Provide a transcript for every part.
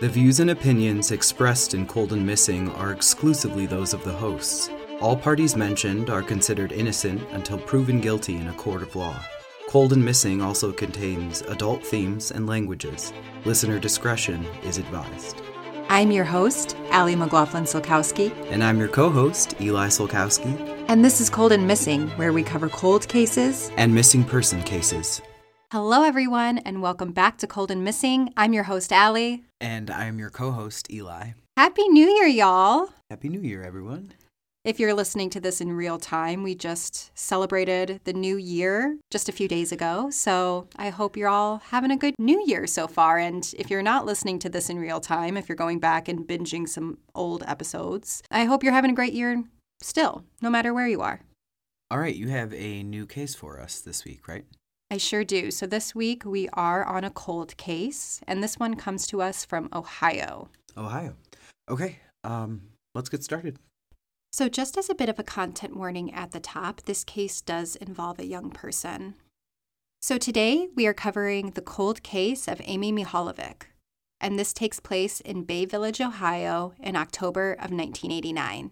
The views and opinions expressed in Cold and Missing are exclusively those of the hosts. All parties mentioned are considered innocent until proven guilty in a court of law. Cold and Missing also contains adult themes and languages. Listener discretion is advised. I'm your host, Allie McLaughlin-Solkowski. And I'm your co-host, Eli Solkowski. And this is Cold and Missing, where we cover cold cases and missing person cases. Hello, everyone, and welcome back to Cold and Missing. I'm your host, Allie. And I'm your co-host, Eli. Happy New Year, y'all. Happy New Year, everyone. If you're listening to this in real time, we just celebrated the new year just a few days ago, so I hope you're all having a good new year so far. And if you're not listening to this in real time, if you're going back and binging some old episodes, I hope you're having a great year still, no matter where you are. All right, you have a new case for us this week, right? I sure do. So this week we are on a cold case, and this one comes to us from Ohio. Ohio. Okay, let's get started. So just as a bit of a content warning at the top, this case does involve a young person. So today we are covering the cold case of Amy Mihaljevic, and this takes place in Bay Village, Ohio in October of 1989.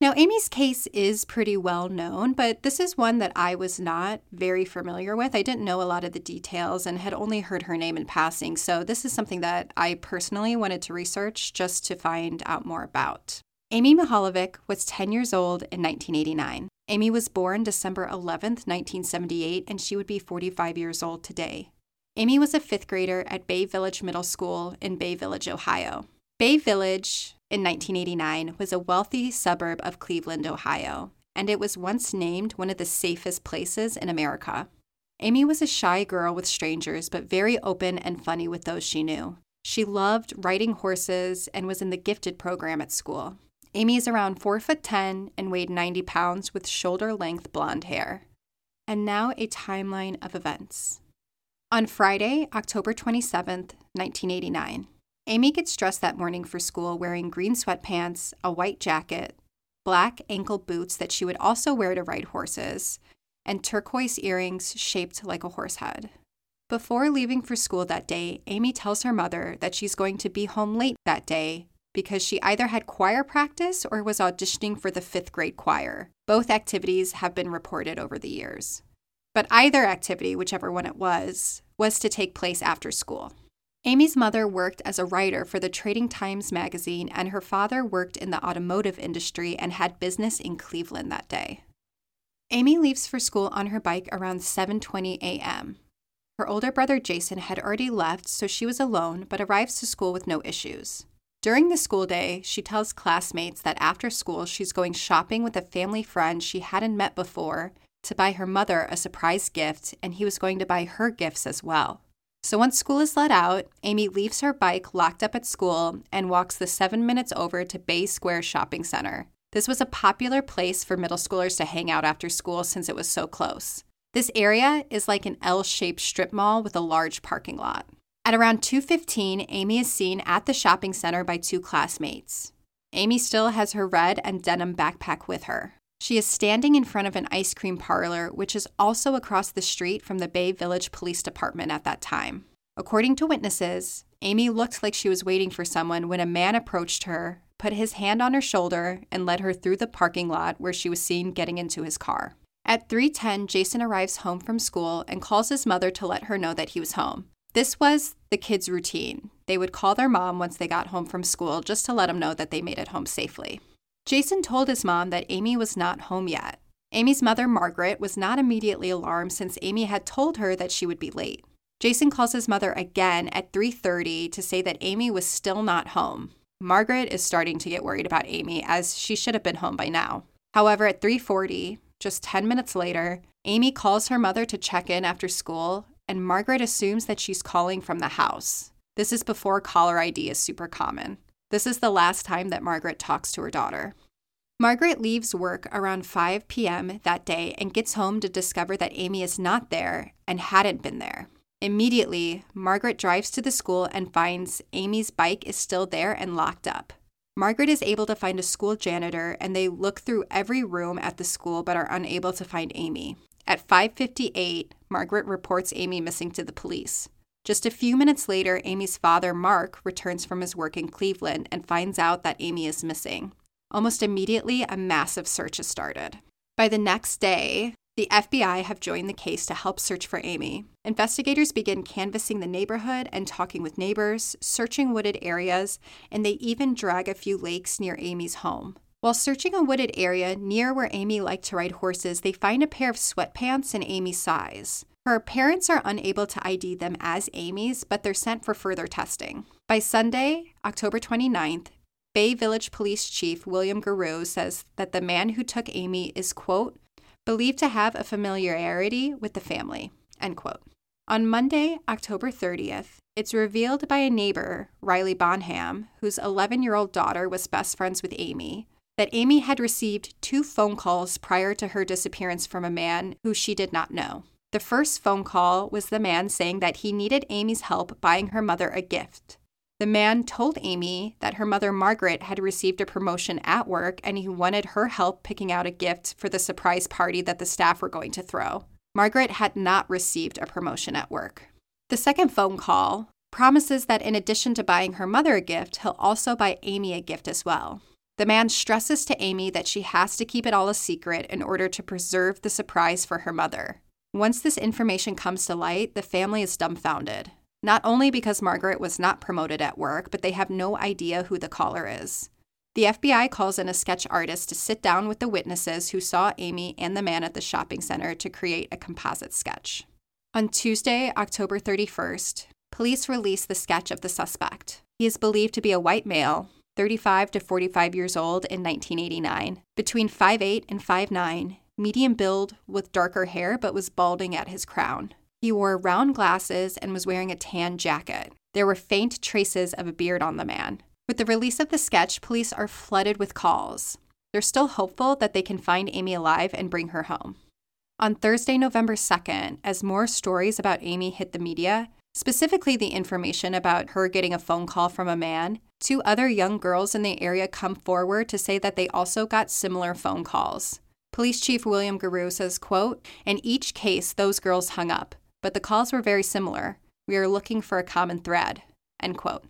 Now, Amy's case is pretty well known, but this is one that I was not very familiar with. I didn't know a lot of the details and had only heard her name in passing, so this is something that I personally wanted to research just to find out more about. Amy Mihaljevic was 10 years old in 1989. Amy was born December 11th, 1978, and she would be 45 years old today. Amy was a fifth grader at Bay Village Middle School in Bay Village, Ohio. Bay Village in 1989 was a wealthy suburb of Cleveland, Ohio, and it was once named one of the safest places in America. Amy was a shy girl with strangers, but very open and funny with those she knew. She loved riding horses and was in the gifted program at school. Amy is around 4'10" and weighed 90 pounds with shoulder-length blonde hair. And now a timeline of events. On Friday, October 27th, 1989, Amy gets dressed that morning for school wearing green sweatpants, a white jacket, black ankle boots that she would also wear to ride horses, and turquoise earrings shaped like a horse head. Before leaving for school that day, Amy tells her mother that she's going to be home late that day because she either had choir practice or was auditioning for the fifth grade choir. Both activities have been reported over the years. But either activity, whichever one it was to take place after school. Amy's mother worked as a writer for the Trading Times magazine, and her father worked in the automotive industry and had business in Cleveland that day. Amy leaves for school on her bike around 7:20 a.m. Her older brother Jason had already left, so she was alone, but arrives to school with no issues. During the school day, she tells classmates that after school she's going shopping with a family friend she hadn't met before to buy her mother a surprise gift, and he was going to buy her gifts as well. So once school is let out, Amy leaves her bike locked up at school and walks the 7 minutes over to Bay Square Shopping Center. This was a popular place for middle schoolers to hang out after school since it was so close. This area is like an L-shaped strip mall with a large parking lot. At around 2:15, Amy is seen at the shopping center by two classmates. Amy still has her red and denim backpack with her. She is standing in front of an ice cream parlor, which is also across the street from the Bay Village Police Department at that time. According to witnesses, Amy looked like she was waiting for someone when a man approached her, put his hand on her shoulder, and led her through the parking lot where she was seen getting into his car. At 3:10, Jason arrives home from school and calls his mother to let her know that he was home. This was the kids' routine. They would call their mom once they got home from school just to let them know that they made it home safely. Jason told his mom that Amy was not home yet. Amy's mother, Margaret, was not immediately alarmed since Amy had told her that she would be late. Jason calls his mother again at 3:30 to say that Amy was still not home. Margaret is starting to get worried about Amy, as she should have been home by now. However, at 3:40, just 10 minutes later, Amy calls her mother to check in after school, and Margaret assumes that she's calling from the house. This is before caller ID is super common. This is the last time that Margaret talks to her daughter. Margaret leaves work around 5 p.m. that day and gets home to discover that Amy is not there and hadn't been there. Immediately, Margaret drives to the school and finds Amy's bike is still there and locked up. Margaret is able to find a school janitor, and they look through every room at the school but are unable to find Amy. At 5:58, Margaret reports Amy missing to the police. Just a few minutes later, Amy's father, Mark, returns from his work in Cleveland and finds out that Amy is missing. Almost immediately, a massive search is started. By the next day, the FBI have joined the case to help search for Amy. Investigators begin canvassing the neighborhood and talking with neighbors, searching wooded areas, and they even drag a few lakes near Amy's home. While searching a wooded area near where Amy liked to ride horses, they find a pair of sweatpants in Amy's size. Her parents are unable to ID them as Amy's, but they're sent for further testing. By Sunday, October 29th, Bay Village Police Chief William Garou says that the man who took Amy is, quote, believed to have a familiarity with the family, end quote. On Monday, October 30th, it's revealed by a neighbor, Riley Bonham, whose 11-year-old daughter was best friends with Amy, that Amy had received 2 phone calls prior to her disappearance from a man who she did not know. The first phone call was the man saying that he needed Amy's help buying her mother a gift. The man told Amy that her mother, Margaret, had received a promotion at work and he wanted her help picking out a gift for the surprise party that the staff were going to throw. Margaret had not received a promotion at work. The second phone call promises that in addition to buying her mother a gift, he'll also buy Amy a gift as well. The man stresses to Amy that she has to keep it all a secret in order to preserve the surprise for her mother. Once this information comes to light, the family is dumbfounded. Not only because Margaret was not promoted at work, but they have no idea who the caller is. The FBI calls in a sketch artist to sit down with the witnesses who saw Amy and the man at the shopping center to create a composite sketch. On Tuesday, October 31st, police release the sketch of the suspect. He is believed to be a white male, 35 to 45 years old in 1989, between 5'8 and 5'9, medium build with darker hair but was balding at his crown. He wore round glasses and was wearing a tan jacket. There were faint traces of a beard on the man. With the release of the sketch, police are flooded with calls. They're still hopeful that they can find Amy alive and bring her home. On Thursday, November 2nd, as more stories about Amy hit the media, specifically the information about her getting a phone call from a man, 2 other young girls in the area come forward to say that they also got similar phone calls. Police Chief William Garou says, quote, in each case, those girls hung up. But the calls were very similar. We are looking for a common thread, end quote.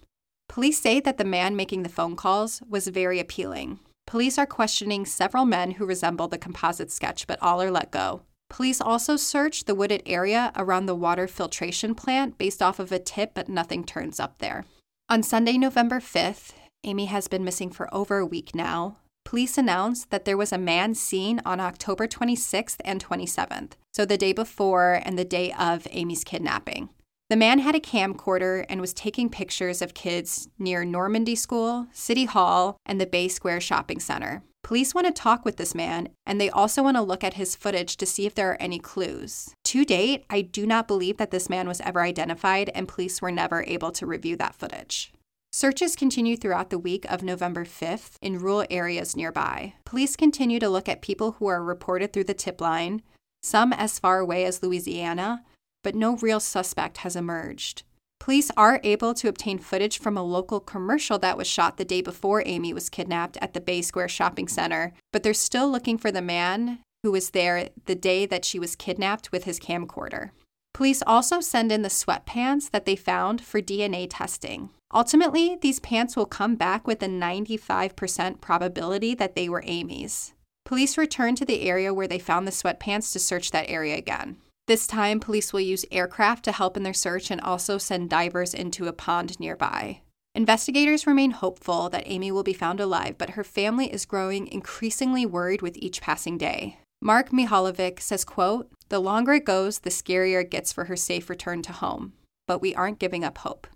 Police say that the man making the phone calls was very appealing. Police are questioning several men who resemble the composite sketch, but all are let go. Police also search the wooded area around the water filtration plant based off of a tip, but nothing turns up there. On Sunday, November 5th, Amy has been missing for over a week now. Police announced that there was a man seen on October 26th and 27th, so the day before and the day of Amy's kidnapping. The man had a camcorder and was taking pictures of kids near Normandy School, City Hall, and the Bay Square Shopping Center. Police want to talk with this man, and they also want to look at his footage to see if there are any clues. To date, I do not believe that this man was ever identified, and police were never able to review that footage. Searches continue throughout the week of November 5th in rural areas nearby. Police continue to look at people who are reported through the tip line, some as far away as Louisiana, but no real suspect has emerged. Police are able to obtain footage from a local commercial that was shot the day before Amy was kidnapped at the Bay Square Shopping Center, but they're still looking for the man who was there the day that she was kidnapped with his camcorder. Police also send in the sweatpants that they found for DNA testing. Ultimately, these pants will come back with a 95% probability that they were Amy's. Police return to the area where they found the sweatpants to search that area again. This time, police will use aircraft to help in their search and also send divers into a pond nearby. Investigators remain hopeful that Amy will be found alive, but her family is growing increasingly worried with each passing day. Mark Mihaljevic says, quote, the longer it goes, the scarier it gets for her safe return to home. But we aren't giving up hope,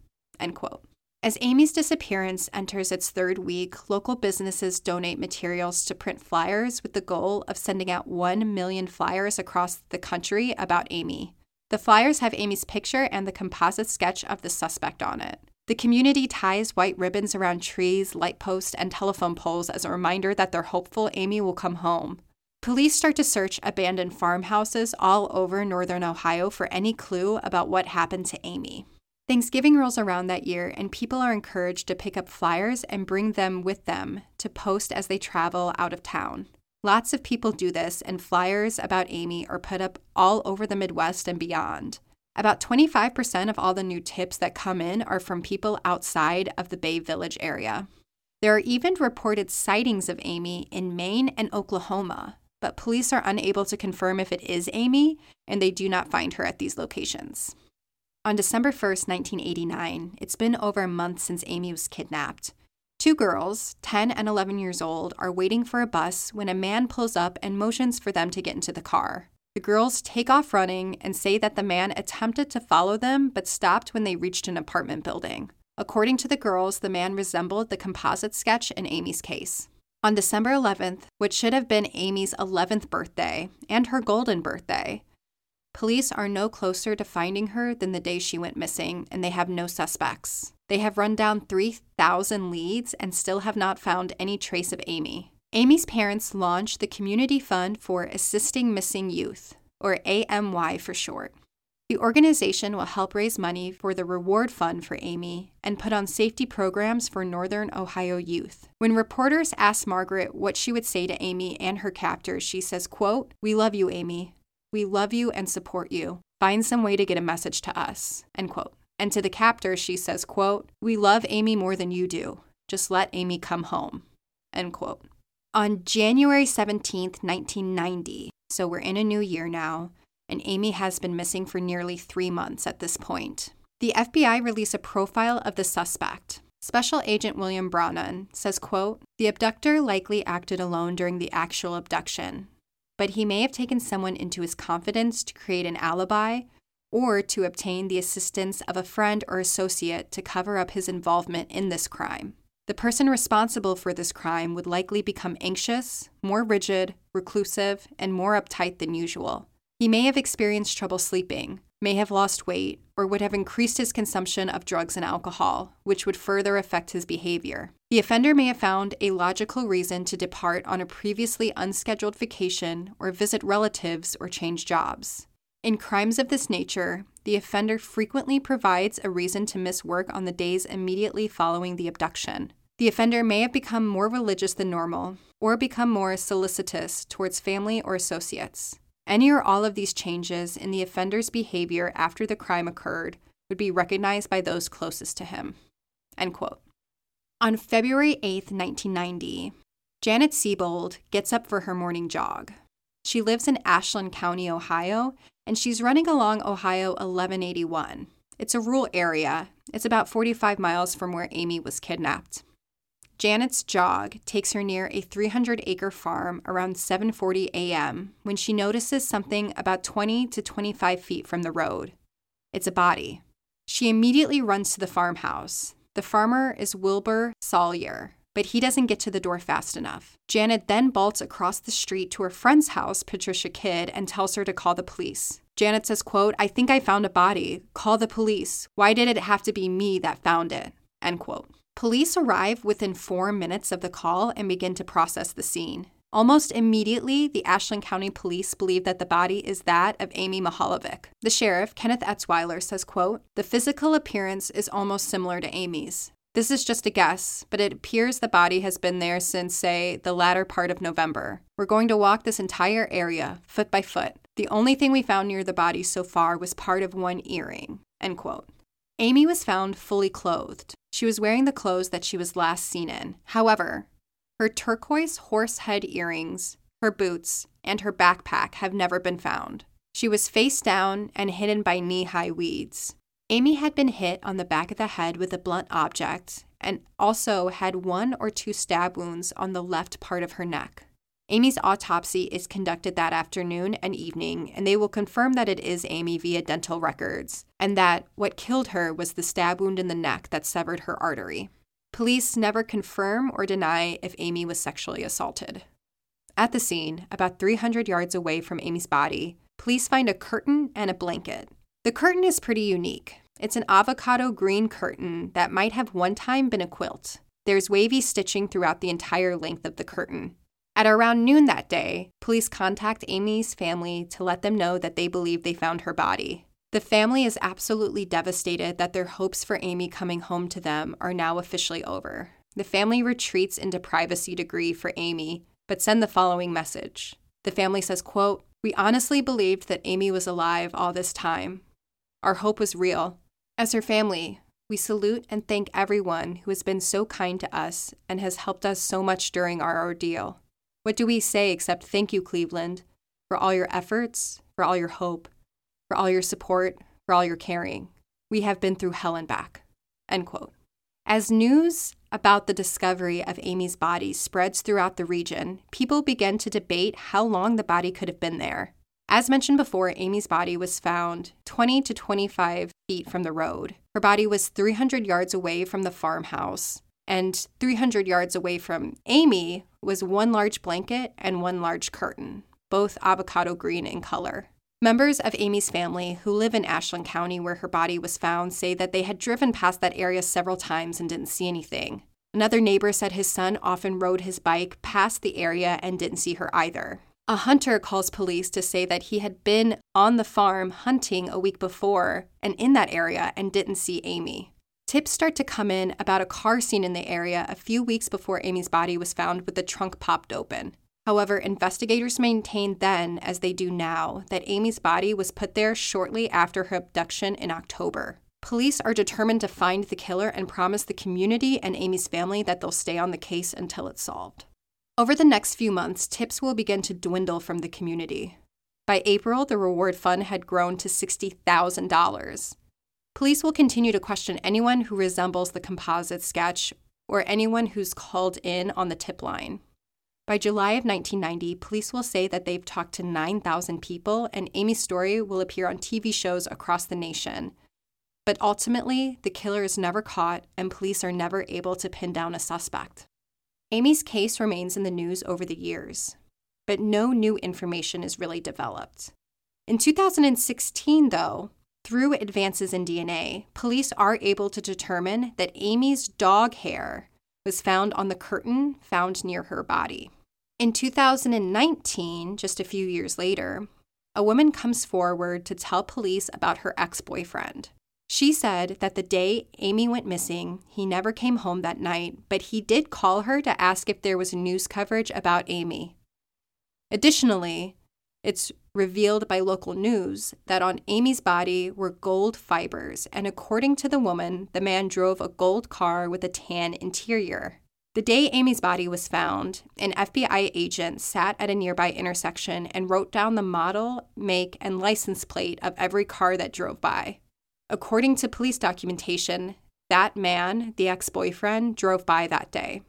end quote. As Amy's disappearance enters its 3rd week, local businesses donate materials to print flyers with the goal of sending out 1 million flyers across the country about Amy. The flyers have Amy's picture and the composite sketch of the suspect on it. The community ties white ribbons around trees, light posts, and telephone poles as a reminder that they're hopeful Amy will come home. Police start to search abandoned farmhouses all over northern Ohio for any clue about what happened to Amy. Thanksgiving rolls around that year, and people are encouraged to pick up flyers and bring them with them to post as they travel out of town. Lots of people do this, and flyers about Amy are put up all over the Midwest and beyond. About 25% of all the new tips that come in are from people outside of the Bay Village area. There are even reported sightings of Amy in Maine and Oklahoma, but police are unable to confirm if it is Amy, and they do not find her at these locations. On December 1st, 1989, it's been over a month since Amy was kidnapped. Two girls, 10 and 11 years old, are waiting for a bus when a man pulls up and motions for them to get into the car. The girls take off running and say that the man attempted to follow them but stopped when they reached an apartment building. According to the girls, the man resembled the composite sketch in Amy's case. On December 11th, which should have been Amy's 11th birthday and her golden birthday, police are no closer to finding her than the day she went missing, and they have no suspects. They have run down 3,000 leads and still have not found any trace of Amy. Amy's parents launched the Community Fund for Assisting Missing Youth, or AMY for short. The organization will help raise money for the reward fund for Amy and put on safety programs for Northern Ohio youth. When reporters asked Margaret what she would say to Amy and her captors, she says, quote, "We love you, Amy. We love you and support you. Find some way to get a message to us," end quote. And to the captor, she says, quote, "We love Amy more than you do. Just let Amy come home," end quote. On January 17th, 1990, so we're in a new year now, and Amy has been missing for nearly 3 months at this point. The FBI released a profile of the suspect. Special Agent William Brownan says, quote, "The abductor likely acted alone during the actual abduction, but he may have taken someone into his confidence to create an alibi or to obtain the assistance of a friend or associate to cover up his involvement in this crime. The person responsible for this crime would likely become anxious, more rigid, reclusive, and more uptight than usual. He may have experienced trouble sleeping, may have lost weight, or would have increased his consumption of drugs and alcohol, which would further affect his behavior. The offender may have found a logical reason to depart on a previously unscheduled vacation or visit relatives or change jobs. In crimes of this nature, the offender frequently provides a reason to miss work on the days immediately following the abduction. The offender may have become more religious than normal or become more solicitous towards family or associates. Any or all of these changes in the offender's behavior after the crime occurred would be recognized by those closest to him," end quote. On February 8, 1990, Janet Siebold gets up for her morning jog. She lives in Ashland County, Ohio, and she's running along Ohio 1181. It's a rural area. It's about 45 miles from where Amy was kidnapped. Janet's jog takes her near a 300-acre farm around 7:40 a.m. when she notices something about 20 to 25 feet from the road. It's a body. She immediately runs to the farmhouse. The farmer is Wilbur Salyer, but he doesn't get to the door fast enough. Janet then bolts across the street to her friend's house, Patricia Kidd, and tells her to call the police. Janet says, quote, "I think I found a body. Call the police. Why did it have to be me that found it?" End quote. Police arrive within 4 minutes of the call and begin to process the scene. Almost immediately, the Ashland County Police believe that the body is that of Amy Mihaljevic. The sheriff, Kenneth Etzweiler, says, quote, "The physical appearance is almost similar to Amy's. This is just a guess, but it appears the body has been there since, say, the latter part of November. We're going to walk this entire area, foot by foot. The only thing we found near the body so far was part of one earring," end quote. Amy was found fully clothed. She was wearing the clothes that she was last seen in. However, her turquoise horse head earrings, her boots, and her backpack have never been found. She was face down and hidden by knee-high weeds. Amy had been hit on the back of the head with a blunt object and also had 1 or 2 stab wounds on the left part of her neck. Amy's autopsy is conducted that afternoon and evening, and they will confirm that it is Amy via dental records, and that what killed her was the stab wound in the neck that severed her artery. Police never confirm or deny if Amy was sexually assaulted. At the scene, about 300 yards away from Amy's body, police find a curtain and a blanket. The curtain is pretty unique. It's an avocado green curtain that might have one time been a quilt. There's wavy stitching throughout the entire length of the curtain. At around noon that day, police contact Amy's family to let them know that they believe they found her body. The family is absolutely devastated that their hopes for Amy coming home to them are now officially over. The family retreats into privacy to grieve for Amy, but send the following message. The family says, quote, "We honestly believed that Amy was alive all this time. Our hope was real. As her family, we salute and thank everyone who has been so kind to us and has helped us so much during our ordeal. What do we say except thank you, Cleveland, for all your efforts, for all your hope, for all your support, for all your caring. We have been through hell and back." End quote. As news about the discovery of Amy's body spreads throughout the region, people began to debate how long the body could have been there. As mentioned before, Amy's body was found 20 to 25 feet from the road. Her body was 300 yards away from the farmhouse, and 300 yards away from Amy was one large blanket and one large curtain, both avocado green in color. Members of Amy's family who live in Ashland County where her body was found say that they had driven past that area several times and didn't see anything. Another neighbor said his son often rode his bike past the area and didn't see her either. A hunter calls police to say that he had been on the farm hunting a week before and in that area and didn't see Amy. Tips start to come in about a car scene in the area a few weeks before Amy's body was found with the trunk popped open. However, investigators maintained then, as they do now, that Amy's body was put there shortly after her abduction in October. Police are determined to find the killer and promise the community and Amy's family that they'll stay on the case until it's solved. Over the next few months, tips will begin to dwindle from the community. By April, the reward fund had grown to $60,000. Police will continue to question anyone who resembles the composite sketch or anyone who's called in on the tip line. By July of 1990, police will say that they've talked to 9,000 people, and Amy's story will appear on TV shows across the nation. But ultimately, the killer is never caught, and police are never able to pin down a suspect. Amy's case remains in the news over the years, but no new information is really developed. In 2016, though, through advances in DNA, police are able to determine that Amy's dog hair was found on the curtain found near her body. In 2019, just a few years later, a woman comes forward to tell police about her ex-boyfriend. She said that the day Amy went missing, he never came home that night, but he did call her to ask if there was news coverage about Amy. Additionally, it's revealed by local news that on Amy's body were gold fibers, and according to the woman, the man drove a gold car with a tan interior. The day Amy's body was found, an FBI agent sat at a nearby intersection and wrote down the model, make, and license plate of every car that drove by. According to police documentation, that man, the ex-boyfriend, drove by that day.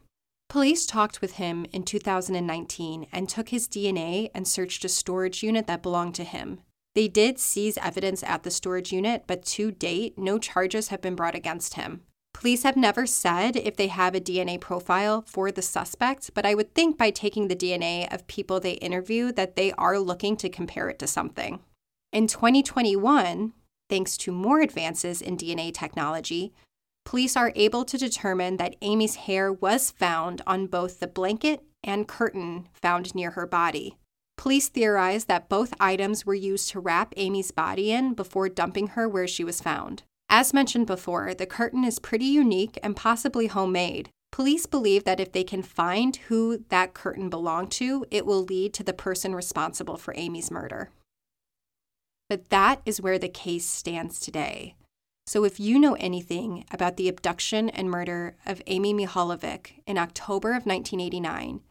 Police talked with him in 2019 and took his DNA and searched a storage unit that belonged to him. They did seize evidence at the storage unit, but to date, no charges have been brought against him. Police have never said if they have a DNA profile for the suspect, but I would think by taking the DNA of people they interview that they are looking to compare it to something. In 2021, thanks to more advances in DNA technology, police are able to determine that Amy's hair was found on both the blanket and curtain found near her body. Police theorize that both items were used to wrap Amy's body in before dumping her where she was found. As mentioned before, the curtain is pretty unique and possibly homemade. Police believe that if they can find who that curtain belonged to, it will lead to the person responsible for Amy's murder. But that is where the case stands today. So if you know anything about the abduction and murder of Amy Mihaljevic in October of 1989,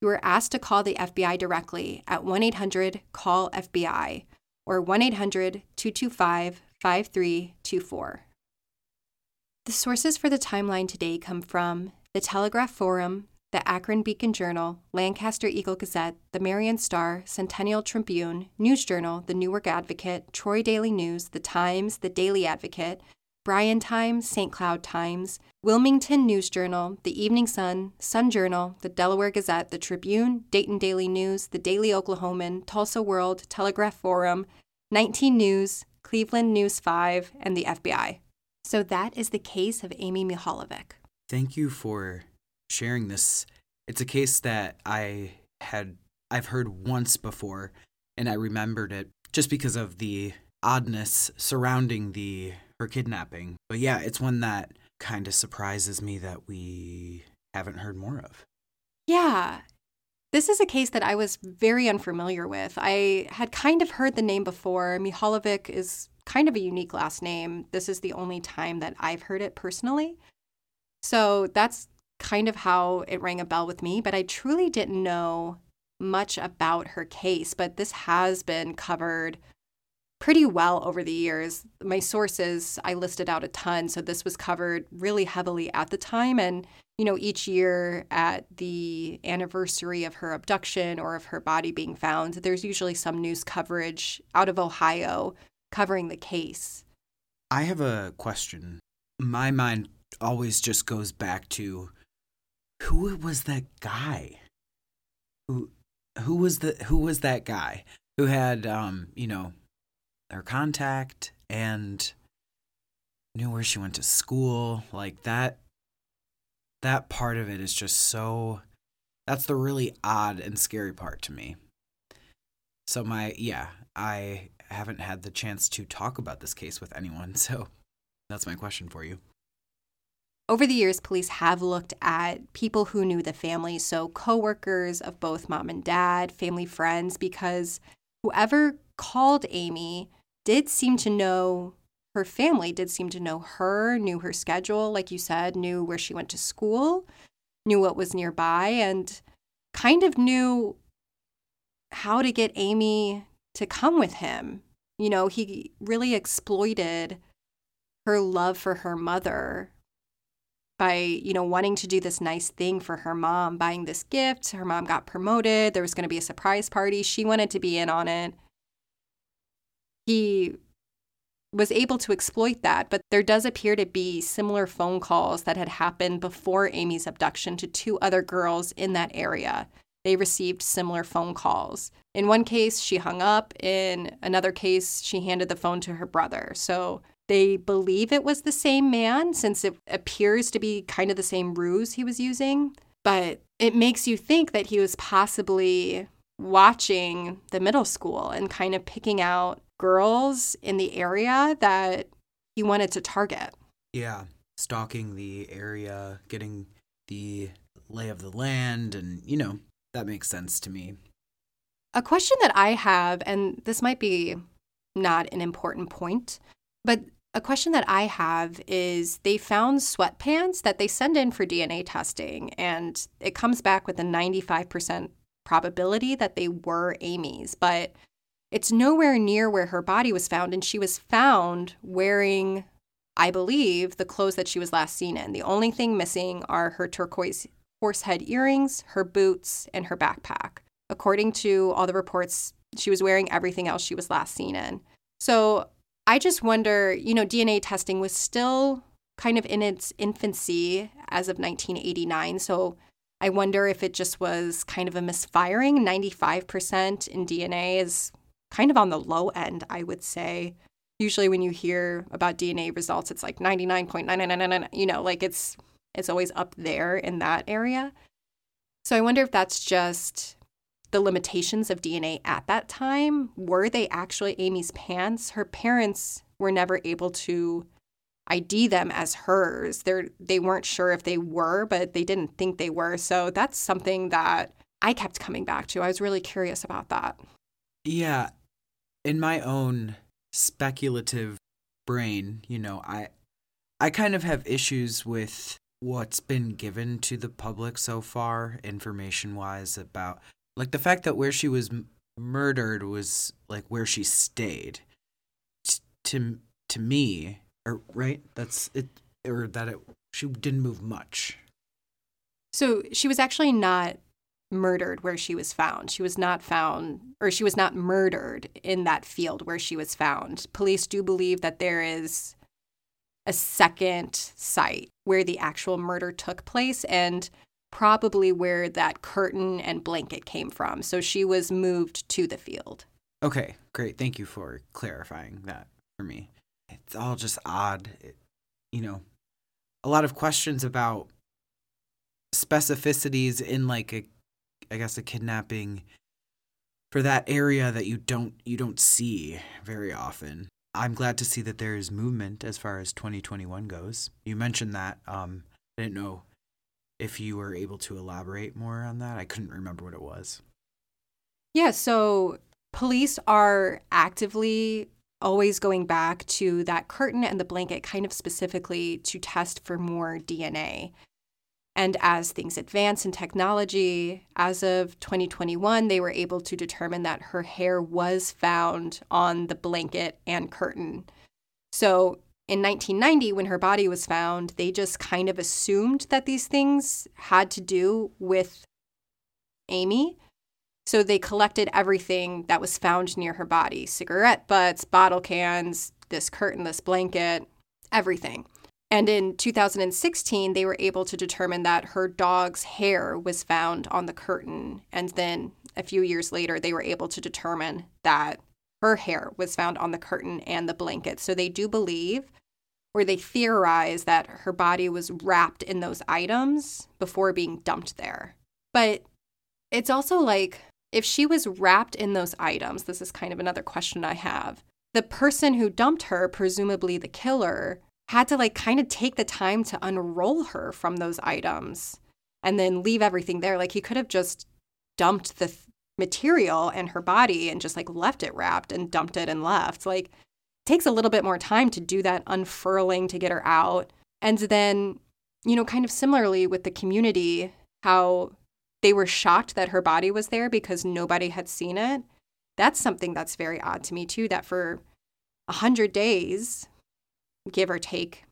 you were asked to call the FBI directly at 1-800-CALL-FBI or 1-800-225-5324. The sources for the timeline today come from the Telegraph Forum, the Akron Beacon Journal, Lancaster Eagle-Gazette, the Marion Star, Centennial Tribune, News Journal, the Newark Advocate, Troy Daily News, the Times, the Daily Advocate, Bryan Times, St. Cloud Times, Wilmington News Journal, the Evening Sun, Sun Journal, the Delaware Gazette, the Tribune, Dayton Daily News, the Daily Oklahoman, Tulsa World, Telegraph Forum, 19 News, Cleveland News 5, and the FBI. So that is the case of Amy Mihaljevic. Thank you for sharing this. It's a case that I've heard once before, and I remembered it just because of the oddness surrounding her kidnapping. But yeah, it's one that kind of surprises me that we haven't heard more of. Yeah. This is a case that I was very unfamiliar with. I had kind of heard the name before. Mihaljevic is kind of a unique last name. This is the only time that I've heard it personally. So that's kind of how it rang a bell with me, but I truly didn't know much about her case, but this has been covered pretty well over the years. My sources, I listed out a ton, so this was covered really heavily at the time. And, you know, each year at the anniversary of her abduction or of her body being found, there's usually some news coverage out of Ohio covering the case. I have a question. My mind always just goes back to, who was that guy? Who was that guy who had, her contact and knew where she went to school? Like that part of it is just so, that's the really odd and scary part to me. So I haven't had the chance to talk about this case with anyone. So that's my question for you. Over the years, police have looked at people who knew the family, so coworkers of both mom and dad, family friends, because whoever called Amy did seem to know her family, did seem to know her, knew her schedule, like you said, knew where she went to school, knew what was nearby, and kind of knew how to get Amy to come with him. You know, he really exploited her love for her mother by, wanting to do this nice thing for her mom, buying this gift. Her mom got promoted. There was going to be a surprise party. She wanted to be in on it. He was able to exploit that, but there does appear to be similar phone calls that had happened before Amy's abduction to two other girls in that area. They received similar phone calls. In one case, she hung up. In another case, she handed the phone to her brother. So they believe it was the same man, since it appears to be kind of the same ruse he was using. But it makes you think that he was possibly watching the middle school and kind of picking out girls in the area that he wanted to target. Yeah, stalking the area, getting the lay of the land, and, that makes sense to me. A question that I have, and this might be not an important point, but a question that I have is, they found sweatpants that they send in for DNA testing, and it comes back with a 95% probability that they were Amy's, but it's nowhere near where her body was found, and she was found wearing, I believe, the clothes that she was last seen in. The only thing missing are her turquoise horsehead earrings, her boots, and her backpack. According to all the reports, she was wearing everything else she was last seen in. So I just wonder, DNA testing was still kind of in its infancy as of 1989. So I wonder if it just was kind of a misfiring. 95% in DNA is kind of on the low end, I would say. Usually when you hear about DNA results, it's like 99.999, it's always up there in that area. So I wonder if that's just the limitations of DNA at that time. Were they actually Amy's pants? Her parents were never able to ID them as hers. They weren't sure if they were, but they didn't think they were. So that's something that I kept coming back to. I was really curious about that. Yeah. In my own speculative brain, I kind of have issues with what's been given to the public so far, information-wise, about the fact that where she was murdered was, where she stayed. To me, or right? That's it, or that she didn't move much. So she was actually not murdered where she was found. She was not found, or she was not murdered in that field where she was found. Police do believe that there is a second site where the actual murder took place, and probably where that curtain and blanket came from. So she was moved to the field. Okay, great. Thank you for clarifying that for me. It's all just odd. A lot of questions about specificities in a kidnapping for that area that you don't see very often. I'm glad to see that there is movement as far as 2021 goes. You mentioned that. I didn't know if you were able to elaborate more on that. I couldn't remember what it was. Yeah, so police are actively always going back to that curtain and the blanket kind of specifically to test for more DNA. And as things advance in technology, as of 2021, they were able to determine that her hair was found on the blanket and curtain. So in 1990, when her body was found, they just kind of assumed that these things had to do with Amy. So they collected everything that was found near her body, cigarette butts, bottle cans, this curtain, this blanket, everything. And in 2016, they were able to determine that her dog's hair was found on the curtain. And then a few years later, they were able to determine that her hair was found on the curtain and the blanket. So they do believe, or they theorize, that her body was wrapped in those items before being dumped there. But it's also like, if she was wrapped in those items, this is kind of another question I have, the person who dumped her, presumably the killer, had to kind of take the time to unroll her from those items and then leave everything there. He could have just dumped the material and her body and just left it wrapped and dumped it and left. It takes a little bit more time to do that unfurling to get her out. And then, kind of similarly with the community, how they were shocked that her body was there because nobody had seen it. That's something that's very odd to me too, that for 100 days, give or take,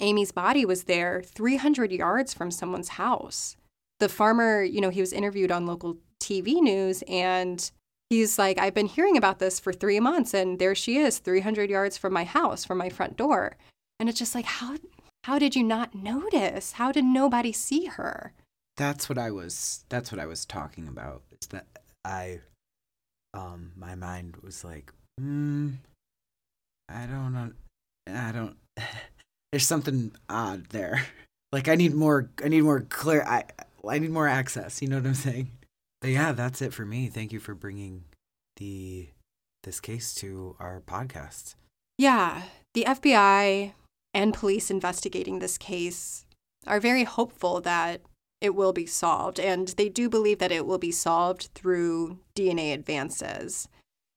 Amy's body was there 300 yards from someone's house. The farmer, he was interviewed on local TV news, and he's like, I've been hearing about this for 3 months, and there she is, 300 yards from my house, from my front door. And it's just how did you not notice? How did nobody see her? That's what I was talking about. Is that my mind was like, I don't know. There's something odd there. I need more access. You know what I'm saying? But yeah, that's it for me. Thank you for bringing this case to our podcast. Yeah. The FBI and police investigating this case are very hopeful that it will be solved. And they do believe that it will be solved through DNA advances.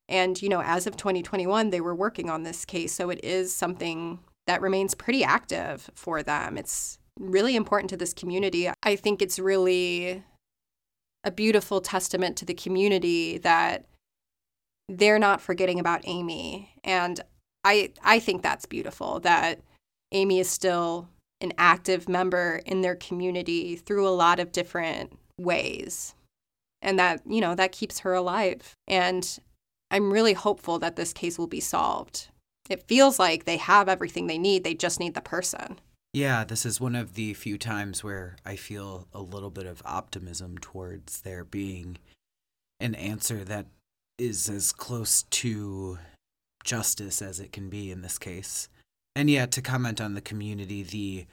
And, as of 2021, they were working on this case, so it is something that remains pretty active for them. It's really important to this community. I think it's really a beautiful testament to the community that they're not forgetting about Amy. And I think that's beautiful, that Amy is still an active member in their community through a lot of different ways. And that, that keeps her alive. And I'm really hopeful that this case will be solved. It feels like they have everything they need. They just need the person. Yeah, this is one of the few times where I feel a little bit of optimism towards there being an answer that is as close to justice as it can be in this case. And yeah, to comment on the community, the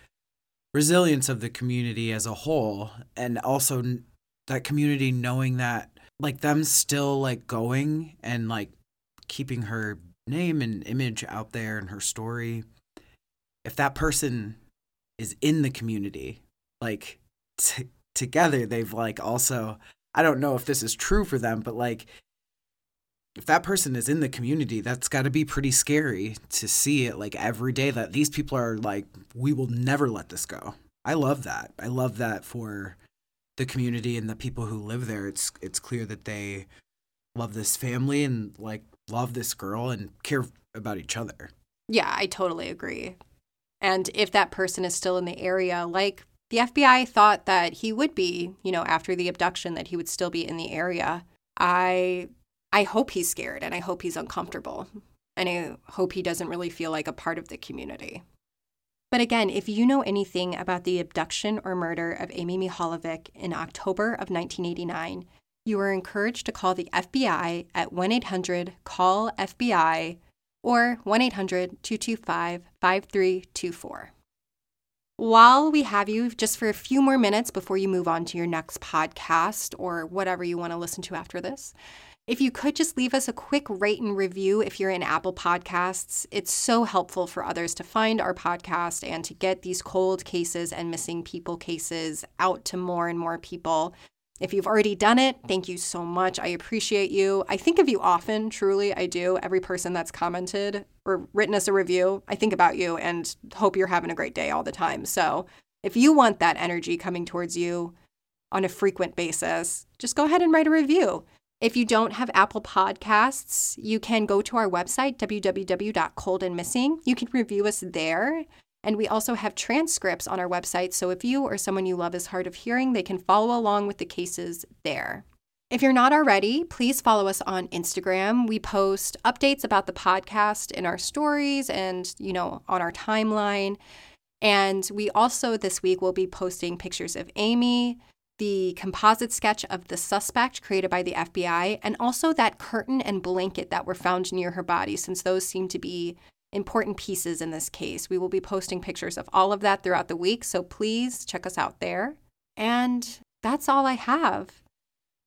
resilience of the community as a whole, and also that community knowing that them still going and keeping her name and image out there and her story. If that person is in the community, together, they've also, I don't know if this is true for them, but if that person is in the community, that's got to be pretty scary to see it every day that these people are we will never let this go. I love that. I love that for the community and the people who live there. It's clear that they love this family and love this girl and care about each other. Yeah, I totally agree. And if that person is still in the area, the FBI thought that he would be, after the abduction, that he would still be in the area. I hope he's scared, and I hope he's uncomfortable, and I hope he doesn't really feel like a part of the community. But again, if you know anything about the abduction or murder of Amy Mihaljevic in October of 1989, you are encouraged to call the FBI at 1-800-CALL-FBI or 1-800-225-5324. While we have you, just for a few more minutes before you move on to your next podcast or whatever you want to listen to after this, if you could just leave us a quick rate and review if you're in Apple Podcasts. It's so helpful for others to find our podcast and to get these cold cases and missing people cases out to more and more people. If you've already done it, thank you so much. I appreciate you. I think of you often, truly, I do. Every person that's commented or written us a review, I think about you and hope you're having a great day all the time. So if you want that energy coming towards you on a frequent basis, just go ahead and write a review. If you don't have Apple Podcasts, you can go to our website, www.coldandmissing. You can review us there. And we also have transcripts on our website, so if you or someone you love is hard of hearing, they can follow along with the cases there. If you're not already, please follow us on Instagram. We post updates about the podcast in our stories and, you know, on our timeline. And we also this week will be posting pictures of Amy, the composite sketch of the suspect created by the FBI, and also that curtain and blanket that were found near her body, since those seem to be important pieces in this case. We will be posting pictures of all of that throughout the week, so please check us out there. And that's all I have.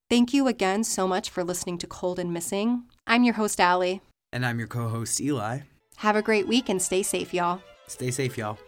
Thank you again so much for listening to Cold and Missing. I'm your host, Allie. And I'm your co-host, Eli. Have a great week and stay safe, y'all. Stay safe, y'all.